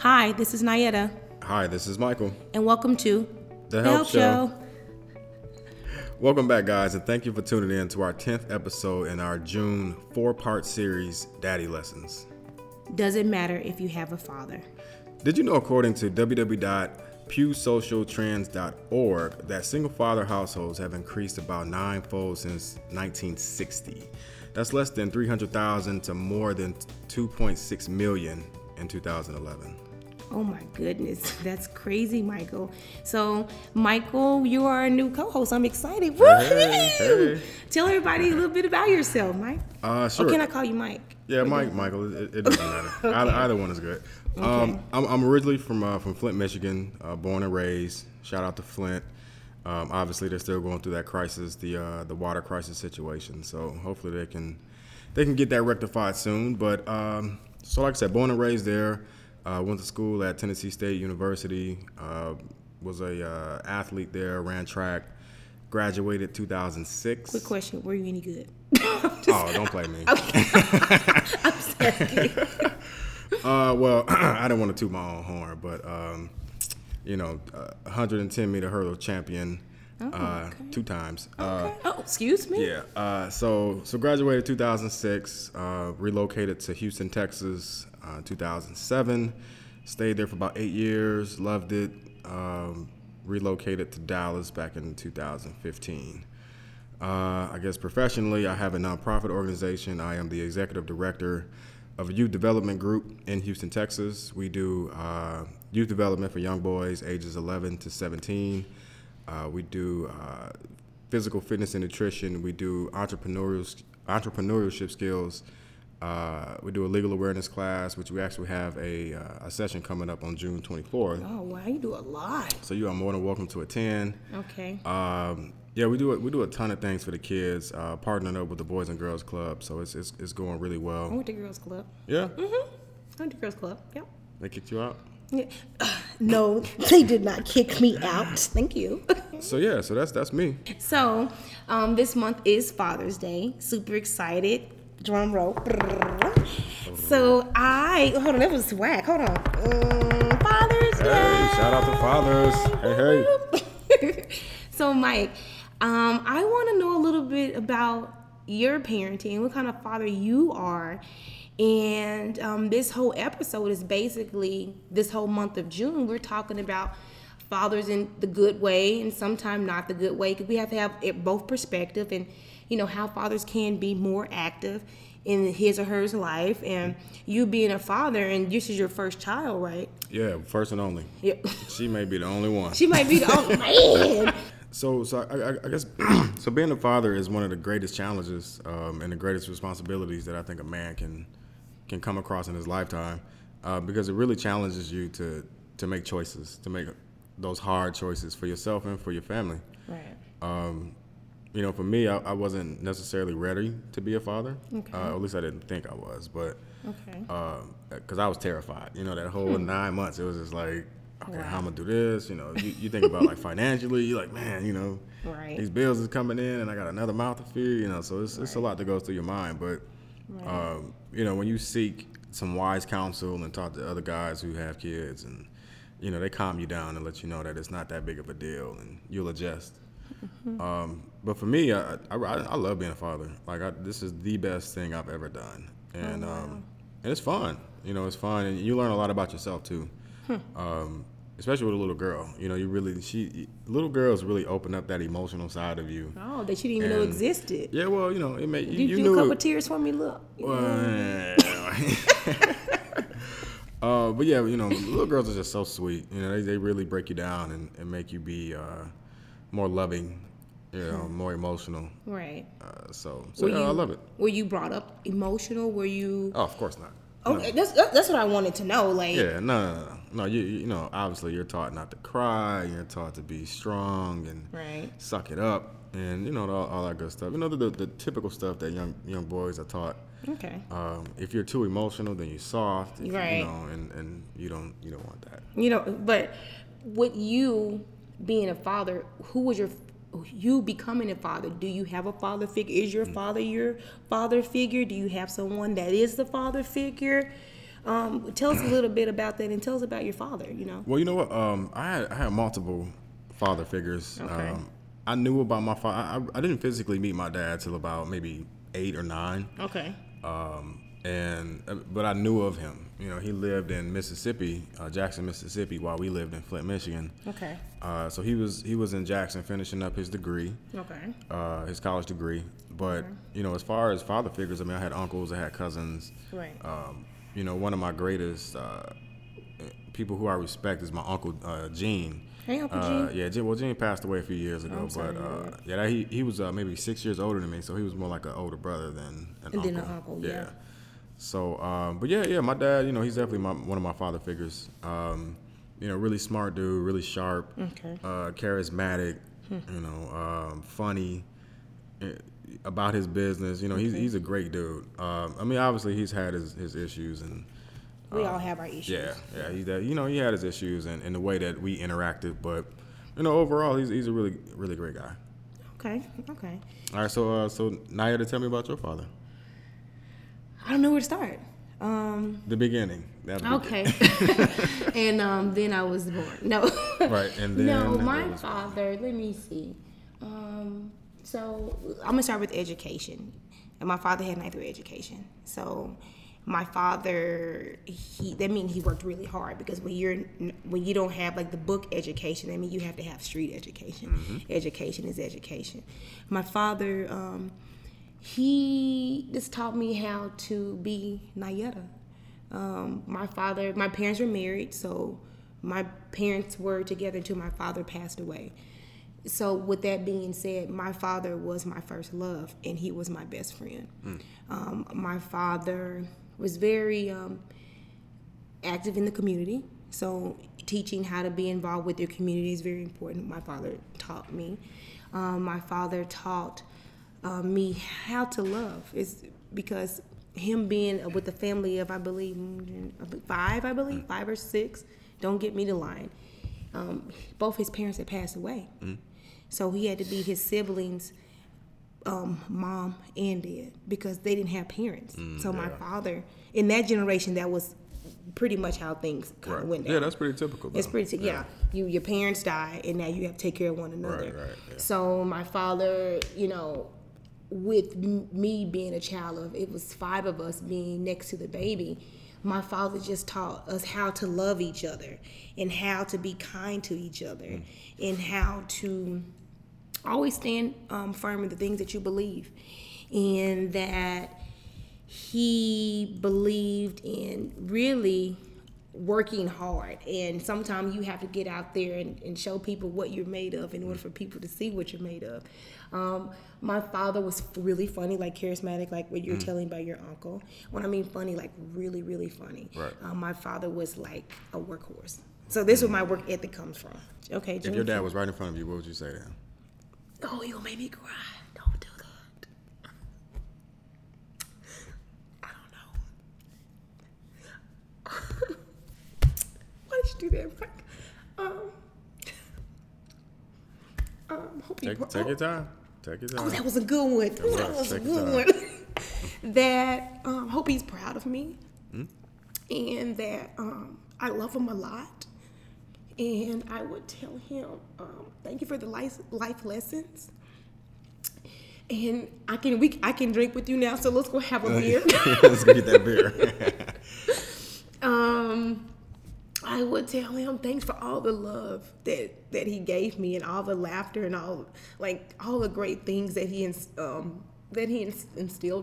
Hi, this is Nyetta. Hi, this is Michael. And welcome to The Help Show. Welcome back, guys, and thank you for tuning in to our 10th episode in our June 4-part series, Daddy Lessons. Doesn't matter if you have a father. Did you know, according to www.pewsocialtrends.org, that single-father households have increased about 9-fold since 1960? That's less than 300,000 to more than 2.6 million in 2011. Oh my goodness, that's crazy, Michael. So, Michael, you are a new co-host. I'm excited. Woohoo! Hey. Tell everybody a little bit about yourself, Mike. Sure. Or can I call you Mike? Yeah, Mike, Michael. It doesn't matter. Okay. Either one is good. Okay. I'm originally from Flint, Michigan, born and raised. Shout out to Flint. Obviously, they're still going through that crisis, the water crisis situation. So hopefully they can get that rectified soon. But so, like I said, born and raised there. Went to school at Tennessee State University, was a athlete there, ran track, graduated 2006. Quick question, were you any good? Don't play me. Okay. I'm sorry. Well, I didn't want to toot my own horn, but, 110-meter hurdle champion. Oh, okay. 2 times. Okay. Excuse me? Yeah. So graduated 2006, relocated to Houston, Texas, 2007. Stayed there for about 8 years. Loved it. Relocated to Dallas back in 2015. I guess professionally, I have a nonprofit organization. I am the executive director of a youth development group in Houston, Texas. We do youth development for young boys ages 11 to 17. We do physical fitness and nutrition. We do entrepreneurship skills. We do a legal awareness class, which we actually have a session coming up on June 24th. Oh, wow, you do a lot. So you are more than welcome to attend. Okay. We do a ton of things for the kids, partnering up with the Boys and Girls Club. So it's going really well. I went to Girls Club. Yeah? Mm-hmm. I went to Girls Club, yeah. They kicked you out? Yeah. No, they did not kick me out. Thank you. So that's me. So, this month is Father's Day. Super excited. Drum roll. So hold on, that was whack. Hold on. Father's Day. Hey, shout out to fathers. Hey. So, Mike, I want to know a little bit about your parenting, what kind of father you are. And this whole episode is basically this whole month of June. We're talking about fathers in the good way and sometimes not the good way, because we have to have it both perspective and, how fathers can be more active in his or her life. And you being a father, and this is your first child, right? Yeah, first and only. Yeah. She may be the only one. She might be the only man. So I guess being a father is one of the greatest challenges and the greatest responsibilities that I think a man can come across in his lifetime, because it really challenges you to make choices, to make those hard choices for yourself and for your family. Right. For me, I wasn't necessarily ready to be a father. Okay. At least I didn't think I was, but okay. Because I was terrified. That whole 9 months, it was just like, okay, wow. How I'm gonna do this? You think about like financially, you're like, man, right. These bills is coming in, and I got another mouth to feed. So it's a lot that goes through your mind, but. Right. When you seek some wise counsel and talk to other guys who have kids, and they calm you down and let you know that it's not that big of a deal, and you'll adjust. Mm-hmm. But for me, I love being a father. Like this is the best thing I've ever done, and oh, wow. And it's fun. It's fun, and you learn a lot about yourself too. Especially with a little girl, little girls really open up that emotional side of you. Oh, that you didn't even know existed. Yeah, well, it may. Did you do a couple of tears for me? Look. But yeah, little girls are just so sweet. They really break you down and make you be more loving, more emotional. Right. I love it. Were you brought up emotional? Were you? Oh, of course not. Okay, no. That's what I wanted to know. Like, yeah, no. You obviously you're taught not to cry. You're taught to be strong and suck it up, and all that good stuff. The typical stuff that young boys are taught. Okay. If you're too emotional, then you're soft. Right. And you don't want that. But with you being a father, who was your? You becoming a father, do you have a father figure? Is your father your father figure? Do you have someone that is the father figure? Tell us a little bit about that, and tell us about your father, you know. Well, you know what? I had multiple father figures. Okay. I knew about my father. I didn't physically meet my dad till about maybe 8 or 9. Okay. But I knew of him. You know, he lived in Mississippi, Jackson, Mississippi, while we lived in Flint, Michigan. Okay. So he was in Jackson finishing up his degree. Okay. His college degree. But you know, as far as father figures, I mean, I had uncles, I had cousins. Right. You know, one of my greatest people who I respect is my uncle Gene. Hey, Uncle Gene. Yeah, well, Gene passed away a few years ago, he was maybe 6 years older than me, so he was more like an older brother than an uncle. Yeah. So, my dad, you know, he's definitely one of my father figures. You know, really smart dude, really sharp, okay. Charismatic, you know, funny about his business. You know, he's a great dude. I mean, obviously he's had his issues, and we all have our issues. Yeah. He had his issues and the way that we interacted, but you know, overall, he's a really, really great guy. Okay. All right, so Nyetta, tell me about your father. I don't know where to start. The beginning. Okay. And then I was born. No. Right. And then. No, my father. Let me see. So I'm gonna start with education. And my father had 9th grade education. So. My father, he worked really hard, because when you don't have like the book education, I mean, you have to have street education. Mm-hmm. Education is education. My father, he just taught me how to be Nyetta. My parents were married, so my parents were together until my father passed away. So with that being said, my father was my first love, and he was my best friend. Mm. My father was very active in the community, so teaching how to be involved with your community is very important. My father taught me. My father taught me how to love. It's because him being with a family of, I believe, 5 or 6, don't get me to lying, both his parents had passed away. Mm. So he had to be his siblings' mom and dad, because they didn't have parents. My father, in that generation, that was pretty much how things kind of went down. Yeah, that's pretty typical. Though. It's pretty typical. Yeah. Your parents die, and now you have to take care of one another. Right, yeah. So my father, you know, with me being a child of, it was 5 of us being next to the baby, my father just taught us how to love each other and how to be kind to each other and how to always stand firm in the things that you believe, and that he believed in really working hard. And sometimes you have to get out there and show people what you're made of in order for people to see what you're made of. My father was really funny, like charismatic, like what you're telling about your uncle. When I mean funny, like really, really funny. Right. My father was like a workhorse. So this is where my work ethic comes from. Okay. If your dad was right in front of you, what would you say to him? Oh, you'll make me cry. Don't do that. I don't know. Why did you do that, Mike? Take your time. Take your time. Oh, that was a good one. That hope he's proud of me, and that I love him a lot. And I would tell him, thank you for the life lessons. And I can drink with you now, so let's go have a beer. Let's go get that beer. I would tell him thanks for all the love that he gave me, and all the laughter, and all the great things that he instilled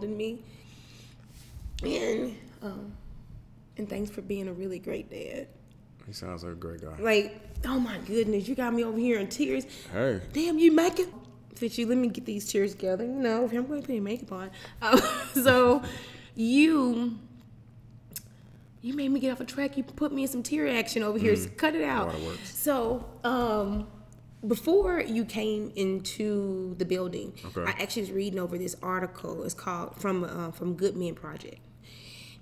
in me. And thanks for being a really great dad. He sounds like a great guy. Like, oh my goodness, you got me over here in tears. Hey. Damn, you make it. Fitchy, let me get these tears together. No, I'm going to put your makeup on. So, you made me get off a track. You put me in some tear action over here. So cut it out. So, before you came into the building, okay. I actually was reading over this article. It's called from Good Men Project.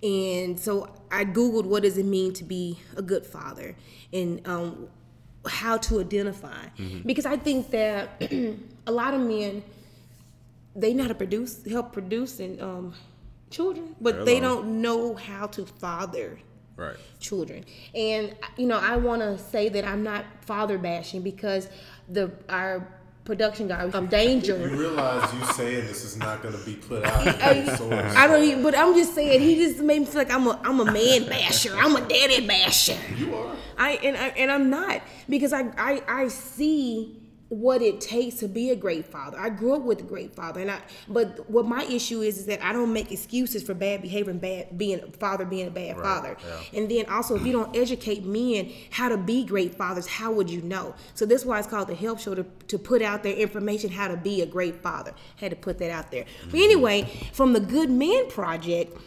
And so I Googled, what does it mean to be a good father, and how to identify. Mm-hmm. Because I think that a lot of men, they know how to help producing children, but they don't know how to father right. children. And, you know, I want to say that I'm not father bashing, because our production guy from Danger. You realize you saying this is not going to be put out. I don't even, but I'm just saying, he just made me feel like I'm a man basher. I'm a daddy basher. You are. I'm not, because I see what it takes to be a great father. I grew up with a great father, but what my issue is that I don't make excuses for bad behavior and being a bad father. Yeah. And then also, if you don't educate men how to be great fathers, how would you know? So that's why it's called the Help Show, to put out their information how to be a great father. Had to put that out there. Mm-hmm. But anyway, from the Good Men Project,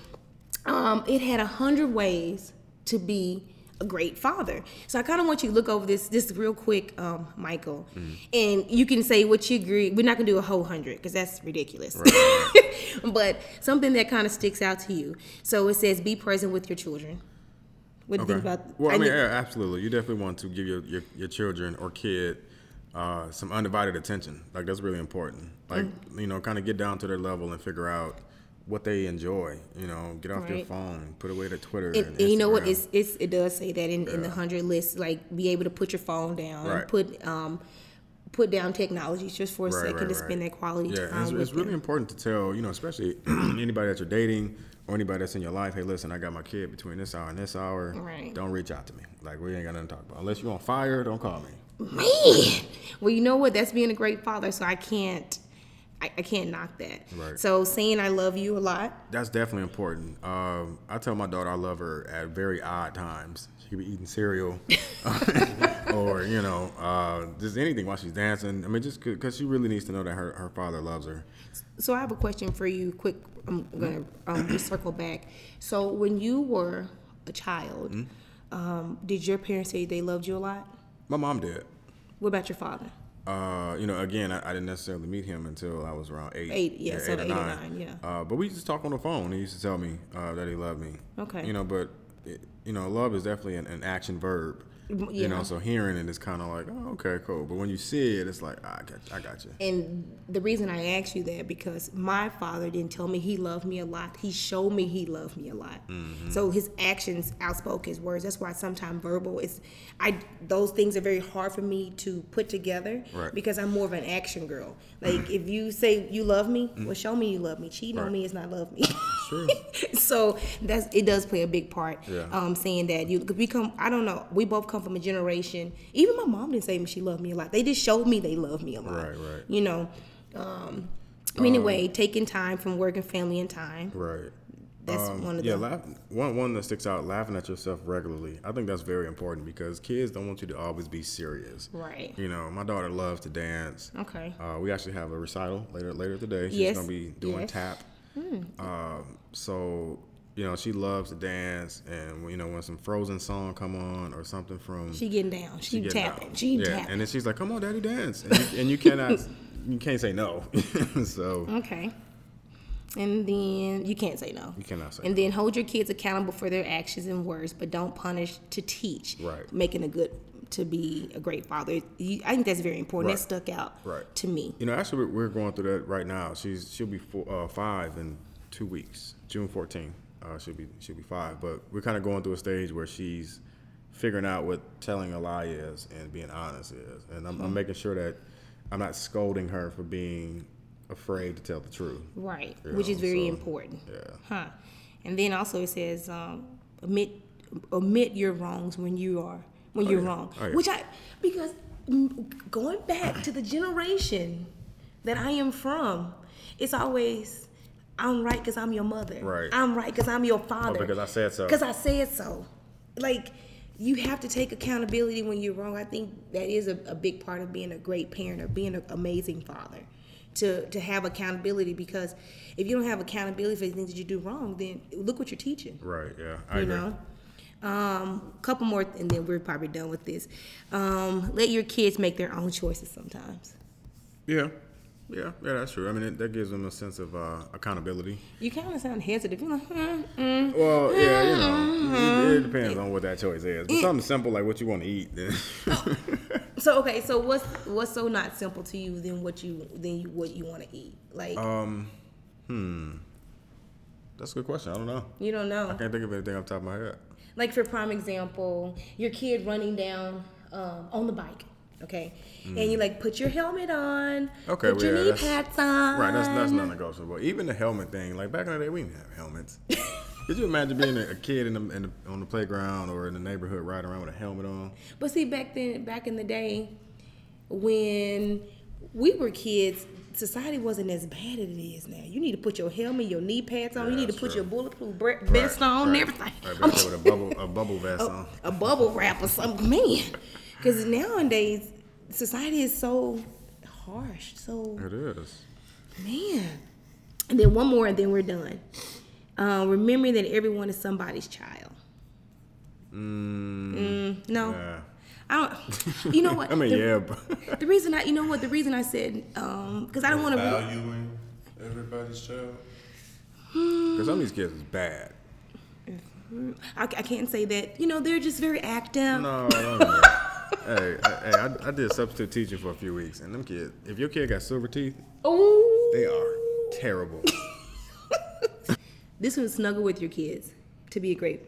it had 100 ways to be a great father. So I kind of want you to look over this real quick, Michael, and you can say what you agree. We're not gonna do a whole 100 because that's ridiculous, right. But something that kind of sticks out to you. So it says, be present with your children. What do you think about? Well, absolutely. You definitely want to give your children or kid some undivided attention. Like, that's really important. Like, you know, kind of get down to their level and figure out what they enjoy, you know, get off your phone, put away the Twitter. And you know what, it does say that in the 100 list, like, be able to put your phone down, put down technology just for a second to spend that quality time. It's really important to tell, you know, especially anybody that you're dating or anybody that's in your life, hey, listen, I got my kid between this hour and this hour. Right. Don't reach out to me. Like, we ain't got nothing to talk about. Unless you're on fire, don't call me. Man! Well, you know what, that's being a great father, so I can't knock that. Right. So saying I love you a lot. That's definitely important. I tell my daughter I love her at very odd times. She could be eating cereal or, you know, just anything while she's dancing. I mean, just because she really needs to know that her father loves her. So I have a question for you quick. I'm going to just circle back. So when you were a child, did your parents say they loved you a lot? My mom did. What about your father? You know, again, I didn't necessarily meet him until I was around 8. 8, yeah, so 8 or 9, yeah. But we used to talk on the phone. He used to tell me that he loved me. Okay. You know, but, you know, love is definitely an action verb. Yeah. You know, so hearing it is kind of like, oh, okay, cool. But when you see it, it's like, I got you. And the reason I asked you that, because my father didn't tell me he loved me a lot. He showed me he loved me a lot. Mm-hmm. So his actions outspoke his words. That's why sometimes verbal is, those things are very hard for me to put together, because I'm more of an action girl. Like, if you say you love me, well, show me you love me. Cheating on me is not love me. Sure. So it does play a big part. Yeah. Saying that you become, I don't know, we both come from a generation. Even my mom didn't say she loved me a lot. They just showed me they loved me a lot. Right. You know. Anyway, taking time from work and family and time. Right. That's one of the one that sticks out, laughing at yourself regularly. I think that's very important because kids don't want you to always be serious. Right. You know, my daughter loves to dance. Okay. We actually have a recital later today. She's gonna be doing tap. So, you know, she loves to dance, and, you know, when some Frozen song come on or something from... She getting down. She tapping. She tapping. And then she's like, come on, Daddy, dance. And you can't say no. So... Okay. And then you can't say no. You cannot say no. And then hold your kids accountable for their actions and words, but don't punish to teach. Right. To be a great father. I think that's very important. That stuck out to me. You know, actually, we're going through that right now. She'll be 5 in 2 weeks. June 14th. She'll be 5. But we're kind of going through a stage where she's figuring out what telling a lie is and being honest is. And I'm making sure that I'm not scolding her for being afraid to tell the truth. Right, which is very important. Yeah. Huh. And then also it says admit your wrongs when you're wrong. Oh, yeah. Because going back to the generation that I am from, it's always, I'm right because I'm your mother. Right. I'm right because I'm your father. Oh, because I said so. Like, you have to take accountability when you're wrong. I think that is a big part of being a great parent or being an amazing father, to have accountability, because if you don't have accountability for the things that you do wrong, then look what you're teaching. Right, yeah, I agree. You know? Couple more, and then we're probably done with this. Let your kids make their own choices sometimes. Yeah, that's true. I mean, that gives them a sense of accountability. You kind of sound hesitant. You're like, well, yeah, you know, it depends on what that choice is. But something simple like what you want to eat. Then. So what's so not simple to you than what you want to eat? Like, That's a good question. I don't know. You don't know. I can't think of anything off the top of my head. like for prime example, your kid running down on the bike. Okay, and you like put your helmet on, okay, put your knee pads on. Right, that's non-negotiable. Even the helmet thing, like back in the day, we didn't have helmets. Could you imagine being a kid on the playground or in the neighborhood riding around with a helmet on? But see, back in the day, when we were kids, society wasn't as bad as it is now. You need to put your helmet, your knee pads on. Yeah, you need to put your bulletproof vest on and everything. Right, with a bubble vest on. A bubble wrap or something. Man. Because nowadays, society is so harsh. So it is. Man. And then one more, and then we're done. Remembering that everyone is somebody's child. No. Yeah. I don't. You know what? I mean, but the reason I, you know what, the reason I said, because I don't want to valuing everybody's child. Because some of these kids is bad. I can't say that. You know, they're just very active. No, no. I did substitute teaching for a few weeks, and them kids. If your kid got silver teeth, they are terrible. This one, snuggle with your kids to be a great.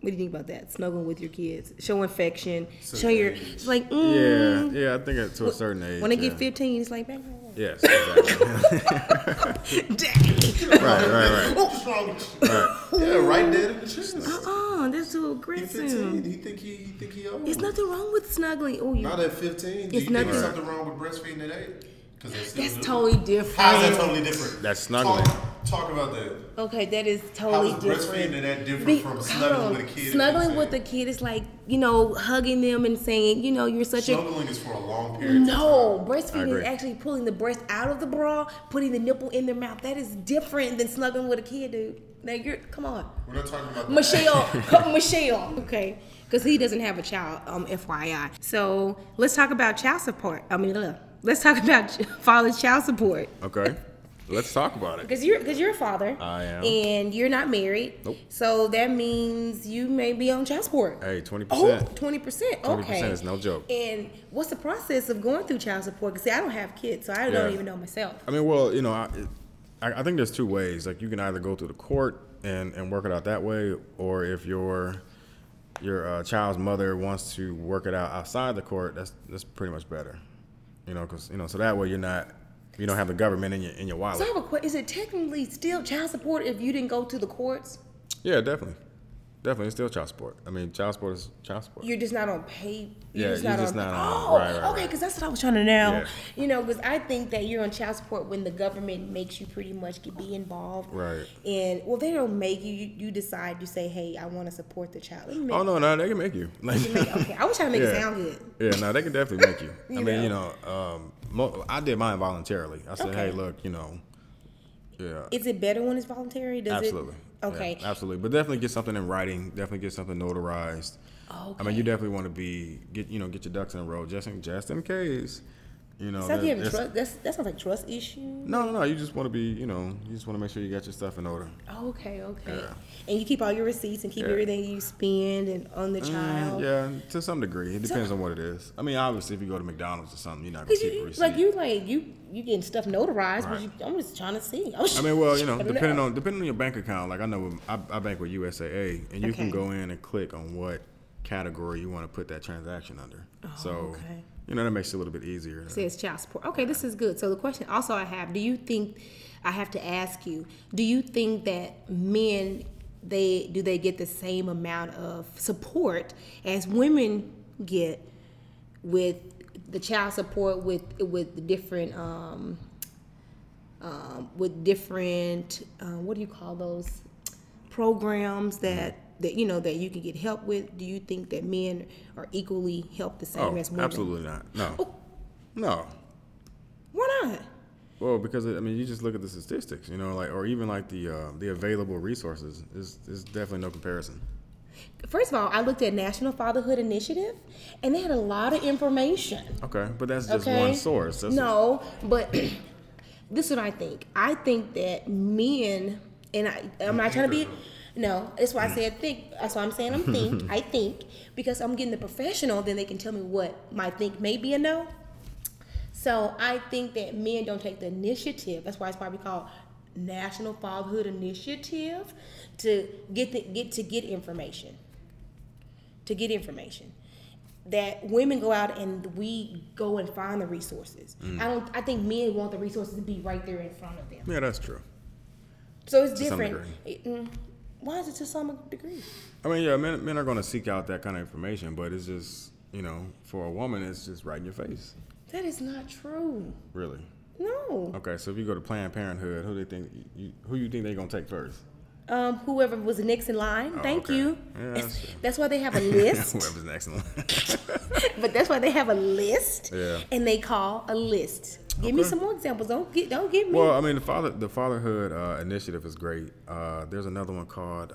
What do you think about that? Snuggling with your kids, show affection, show your age. Like. Yeah. I think to a certain age. When they get 15, it's like, baby. Yes, exactly. Dang. Right. What's wrong with you? Yeah, right there in the chest. That's too aggressive. He's 15. You think he old? There's nothing wrong with snuggling. Oh, you. Not at 15. There's something wrong with breastfeeding at 8. That's totally different. How is that totally different? That's snuggling. Talk about that. Okay, that is totally different. Breastfeeding that different from snuggling with a kid. Snuggling with a kid is like, hugging them and saying, you're such Snuggling is for a long period of time. No, breastfeeding is actually pulling the breast out of the bra, putting the nipple in their mouth. That is different than snuggling with a kid, dude. Now come on. We're not talking about Michelle. Okay, because he doesn't have a child, FYI. So let's talk about child support. Let's talk about father's child support. Okay. Let's talk about it. Because you're a father. I am. And you're not married. Nope. So that means you may be on child support. Hey, 20%. Oh, 20%. Okay. 20% is no joke. And what's the process of going through child support? Because, see, I don't have kids, so I don't even know myself. I mean, well, I think there's two ways. Like, you can either go through the court and work it out that way, or if your child's mother wants to work it out outside the court, that's pretty much better. So that way you don't have the government in your wallet. So I have a question: is it technically still child support if you didn't go to the courts? Yeah, definitely, it's still child support. I mean, child support is child support. You're just not on pay. You're just not on. Oh, right, okay, because that's what I was trying to know. Yeah. Because I think that you're on child support when the government makes you pretty much be involved. Right. And they don't make you. You decide. You say, hey, I want to support the child. No, they can make you. Okay, I was trying to make it sound good. Yeah, no, they can definitely make you. I did mine voluntarily. I said, hey, look, yeah. Is it better when it's voluntary? Absolutely. Okay. Yeah, absolutely. But definitely get something in writing. Definitely get something notarized. Okay. I mean, you definitely want to get your ducks in a row just in case. That sounds like trust issue. No. You just want to make sure you got your stuff in order. Okay. Yeah. And you keep all your receipts and keep everything you spend and on the child. Yeah, to some degree. It depends on what it is. I mean, obviously, if you go to McDonald's or something, you're not going to keep a receipt. You getting stuff notarized, right. But I'm just trying to see. Depending on your bank account. Like, I know I bank with USAA, and you can go in and click on what category you want to put that transaction under. That makes it a little bit easier. It says child support. Okay, this is good. So the question also I have, do you think that men, do they get the same amount of support as women get with the child support with different what do you call those programs that you can get help with? Do you think that men are equally helped the same as women? Absolutely not. No. Oh. No. Why not? Well, because you just look at the statistics, or even like the available resources. There's definitely no comparison. First of all, I looked at National Fatherhood Initiative, and they had a lot of information. Okay, but that's just one source. But this is what I think. I think that men, and I'm not trying to be. No, that's why I said think. That's why I'm saying I think, because I'm getting the professional, then they can tell me what my think may be a no. So I think that men don't take the initiative. That's why it's probably called National Fatherhood Initiative to get information. That women go out and we go and find the resources. Mm. I think men want the resources to be right there in front of them. Yeah, that's true. So it's different. Why is it to some degree? I mean, yeah, men are going to seek out that kind of information, but it's just, you know, for a woman, it's just right in your face. That is not true. Really? No. Okay, so if you go to Planned Parenthood, who you think they're going to take first? Whoever was next in line. Oh, thank you. Yeah, that's why they have a list. Whoever's next in line. But that's why they have a list. Yeah. And they call a list. Give me some more examples. Don't get me. Well, I mean, the Fatherhood Initiative is great. There's another one called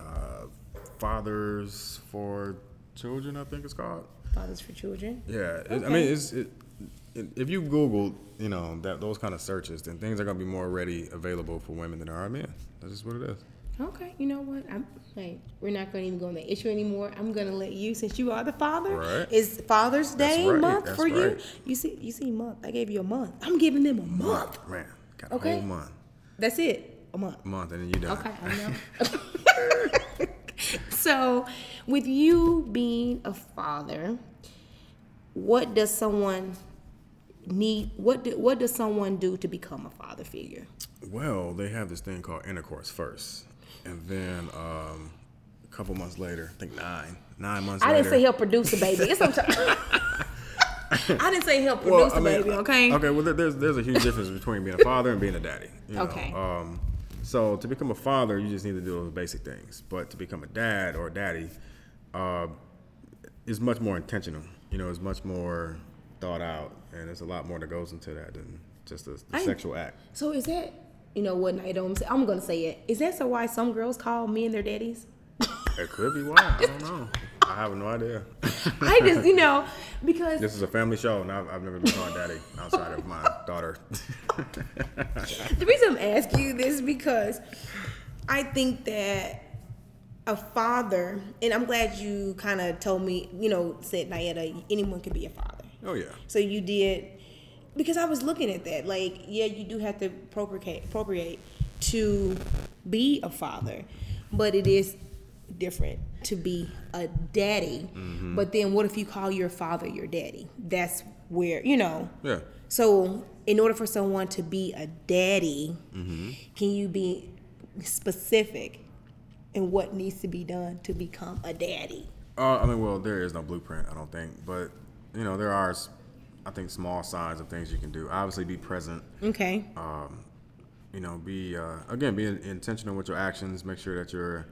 Fathers for Children, I think it's called. Fathers for Children. Yeah. Okay. If you Google, you know, those kind of searches, then things are going to be more ready available for women than there are men. That's just what it is. Okay, you know what? We're not going to even go on the issue anymore. I'm going to let you, since you are the father. Right. It's Father's Day month for you. You see, month. I gave you a month. I'm giving them a month. Man, got a whole month. That's it. A month. And then you done. Okay, I know. So, with you being a father, what does someone need? What does someone do to become a father figure? Well, they have this thing called intercourse first. And then a couple months later, I think nine months later. I didn't say help produce a baby. It's sometimes. I didn't say help produce a baby, okay? Okay, well, there's a huge difference between being a father and being a daddy. You know? Okay. So to become a father, you just need to do those basic things. But to become a dad or a daddy is much more intentional. You know, it's much more thought out. And there's a lot more that goes into that than just the sexual act. So is that... You know what, I'm going to say it. Is that so why some girls call men their daddies? It could be why. I don't know. I have no idea. I just, you know, because... This is a family show, and I've never been called daddy outside of my daughter. The reason I'm asking you this is because I think that a father, and I'm glad you kind of told me, you know, said, Nyetta, anyone can be a father. Oh, yeah. So you did... Because I was looking at that, like, yeah, you do have to procreate to be a father, but it is different to be a daddy. Mm-hmm. But then what if you call your father your daddy? That's where, you know. Yeah. So in order for someone to be a daddy, mm-hmm. Can you be specific in what needs to be done to become a daddy? There is no blueprint, I don't think. But, you know, there are... I think small signs of things you can do. Obviously, be present. Okay. You know, be intentional with your actions. Make sure that you're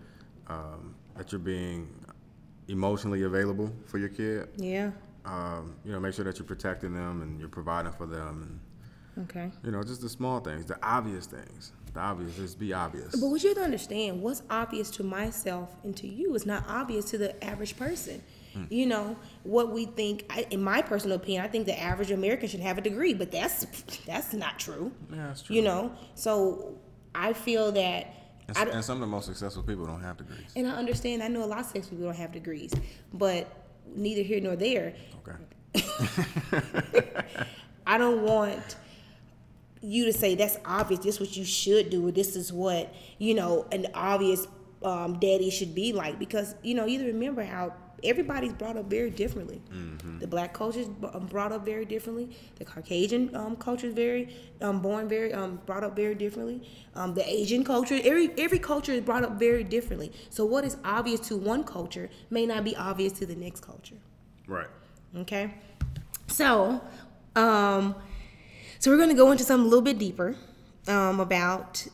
being emotionally available for your kid. Yeah. You know, make sure that you're protecting them and you're providing for them. And, okay. You know, just the small things, the obvious things. The obvious, just be obvious. But what you have to understand, what's obvious to myself and to you is not obvious to the average person. You know, what we think, in my personal opinion, I think the average American should have a degree, but that's not true. Yeah, that's true. You know, so I feel that... And some of the most successful people don't have degrees. And I understand, I know a lot of successful people don't have degrees, but neither here nor there. Okay. I don't want you to say, that's obvious, this is what you should do, or this is what, you know, an obvious daddy should be like, because, you know, you remember how... Everybody's brought up very differently. Mm-hmm. The black culture's brought up very differently. The Caucasian culture's brought up very differently. The Asian culture, every culture is brought up very differently. So what is obvious to one culture may not be obvious to the next culture. Right. Okay. So, we're going to go into something a little bit deeper about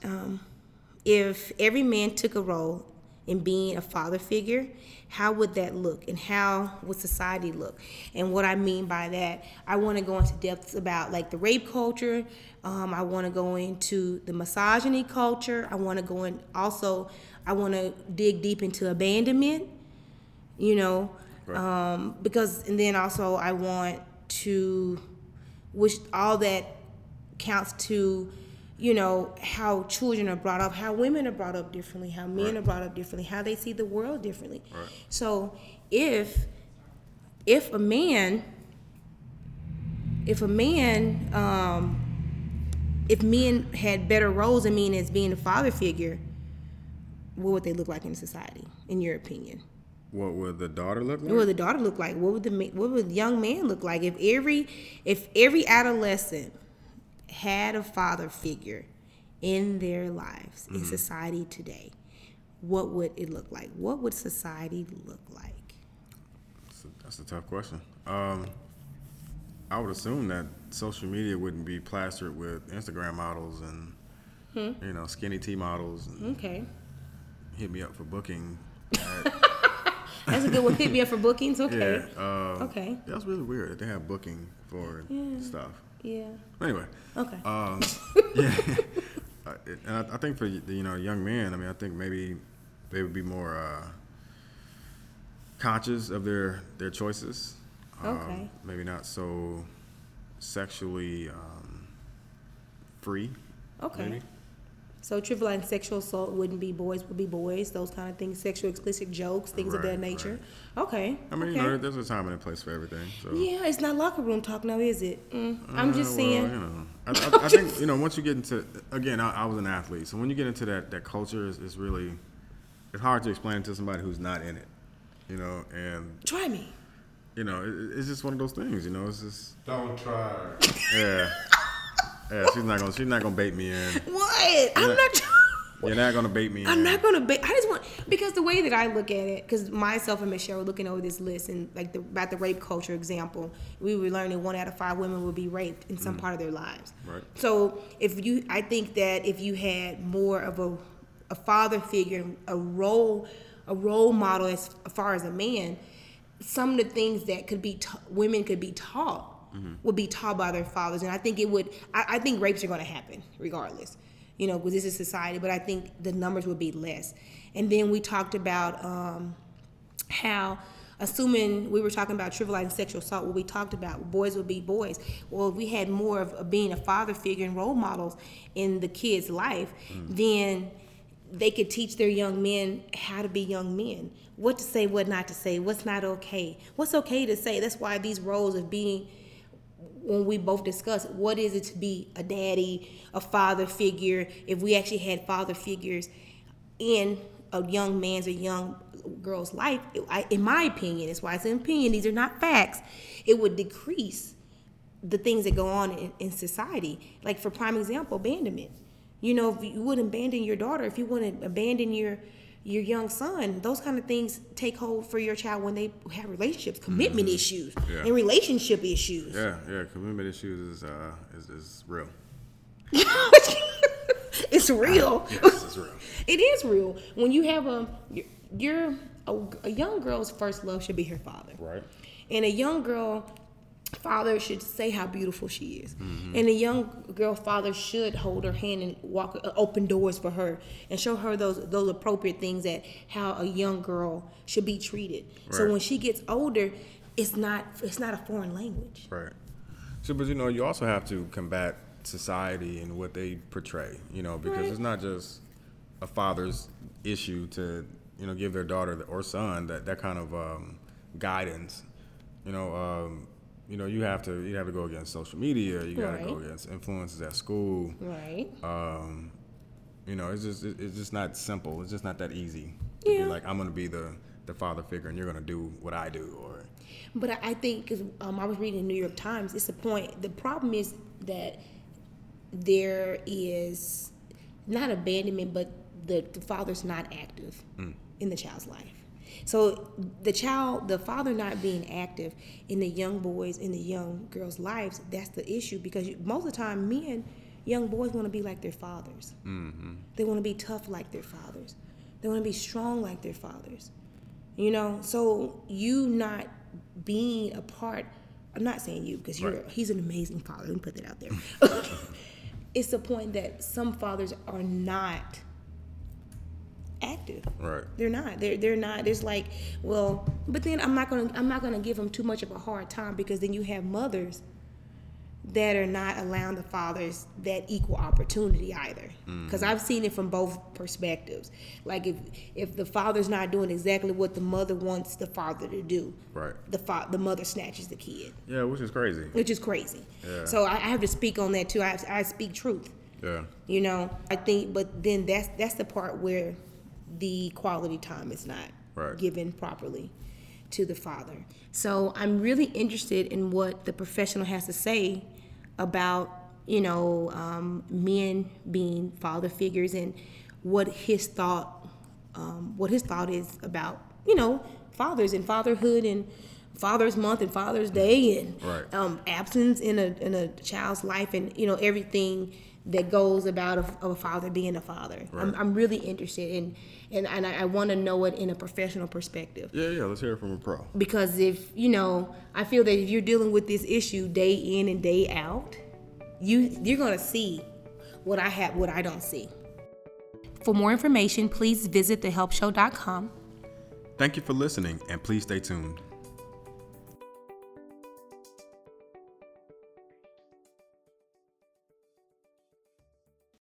if every man took a role in being a father figure, how would that look? And how would society look? And what I mean by that, I want to go into depth about like the rape culture. I want to go into the misogyny culture. I want to go in also, I want to dig deep into abandonment, you know, right. Because, and then also I want to, which all that counts to, you know, how children are brought up, how women are brought up differently, how men right. are brought up differently, how they see the world differently. Right. So if a man if men had better roles in men as being a father figure, what would they look like in society, in your opinion? What would the daughter look like? What would the daughter look like? What would the young man look like? If every adolescent had a father figure in their lives, mm-hmm. in society today, what would it look like? What would society look like? That's a tough question. I would assume that social media wouldn't be plastered with Instagram models and you know, skinny tea models. And okay. Hit me up for booking. That's a good one. Hit me up for bookings. Okay. Yeah, okay. That's really weird that they have booking for stuff. Yeah. Anyway. Okay. Yeah. And I think for, you know, young men, I mean, I think maybe they would be more conscious of their choices. Okay. Maybe not so sexually free. Okay. Maybe. So trivial and sexual assault wouldn't be boys, would be boys, those kind of things, sexual explicit jokes, things of that nature. Right. Okay. I mean, you know, there's a time and a place for everything. So. Yeah, it's not locker room talk now, is it? I'm just saying. You know, I think, you know, once you get into, again, I was an athlete, so when you get into that culture, it's really, it's hard to explain to somebody who's not in it, you know, and. Try me. You know, it's just one of those things, you know, it's just. Don't try. Yeah. Yeah, she's not gonna bait me in. What? You're not gonna bait me in. I'm not gonna bait. I just want, because the way that I look at it, because myself and Michelle were looking over this list and like about the rape culture example, we were learning 1 out of 5 women would be raped in some part of their lives. Right. So I think that if you had more of a father figure, a role model as far as a man, some of the things that could be women could be taught. Mm-hmm. would be taught by their fathers, and I think it would. I think rapes are going to happen regardless, you know, because this is society. But I think the numbers would be less. And then we talked about how, assuming we were talking about trivializing sexual assault, what we talked about, boys would be boys. Well, if we had more of being a father figure and role models in the kids' life, then they could teach their young men how to be young men, what to say, what not to say, what's not okay, what's okay to say. That's why these roles of being. When we both discuss what is it to be a daddy, a father figure, if we actually had father figures in a young man's or young girl's life, in my opinion, that's why it's an opinion, these are not facts, it would decrease the things that go on in society. Like for prime example, abandonment. You know, if you wouldn't abandon your daughter, if you wouldn't abandon your young son, those kind of things take hold for your child when they have relationships, commitment issues, and relationship issues. Yeah, commitment issues is real. It's real. Yes, it's real. It is real. When you have a young girl's first love should be her father. Right. And a young girl father should say how beautiful she is, and a young girl father should hold her hand and walk, open doors for her, and show her those appropriate things that how a young girl should be treated. Right. So when she gets older, it's not a foreign language. Right. So, but you know, you also have to combat society and what they portray. You know, because it's not just a father's issue to, you know, give their daughter or son that kind of guidance. You know. You know, you have to go against social media. You gotta go against influences at school. Right. You know, it's just not simple. It's just not that easy. Yeah. To be like, I'm gonna be the father figure, and you're gonna do what I do. Or. But I think, cause I was reading the New York Times. It's a point. The problem is that there is not abandonment, but the father's not active in the child's life. So the father not being active in the young boys, in the young girls' lives, that's the issue, because most of the time young boys want to be like their fathers. Mm-hmm. They want to be tough like their fathers. They want to be strong like their fathers. You know, so you not being a part, I'm not saying you, because he's an amazing father, let me put that out there. It's the point that some fathers are not active. Right. They're not. They're not. There's like, well, but then I'm not gonna give them too much of a hard time, because then you have mothers that are not allowing the fathers that equal opportunity either. Because I've seen it from both perspectives. Like if the father's not doing exactly what the mother wants the father to do, right? The mother snatches the kid. Yeah, which is crazy. Yeah. So I have to speak on that too. I speak truth. Yeah. You know, I think, but then that's the part where the quality time is not given properly to the father. So I'm really interested in what the professional has to say about, you know, men being father figures and what his thought is about, you know, fathers and fatherhood and Father's Month and Father's Day and absence in a child's life and, you know, everything that goes about a father being a father. Right. I'm really interested in, and I want to know it in a professional perspective. Yeah, let's hear it from a pro. Because if, you know, I feel that if you're dealing with this issue day in and day out, you're going to see what I don't see. For more information, please visit thehelpshow.com. Thank you for listening, and please stay tuned.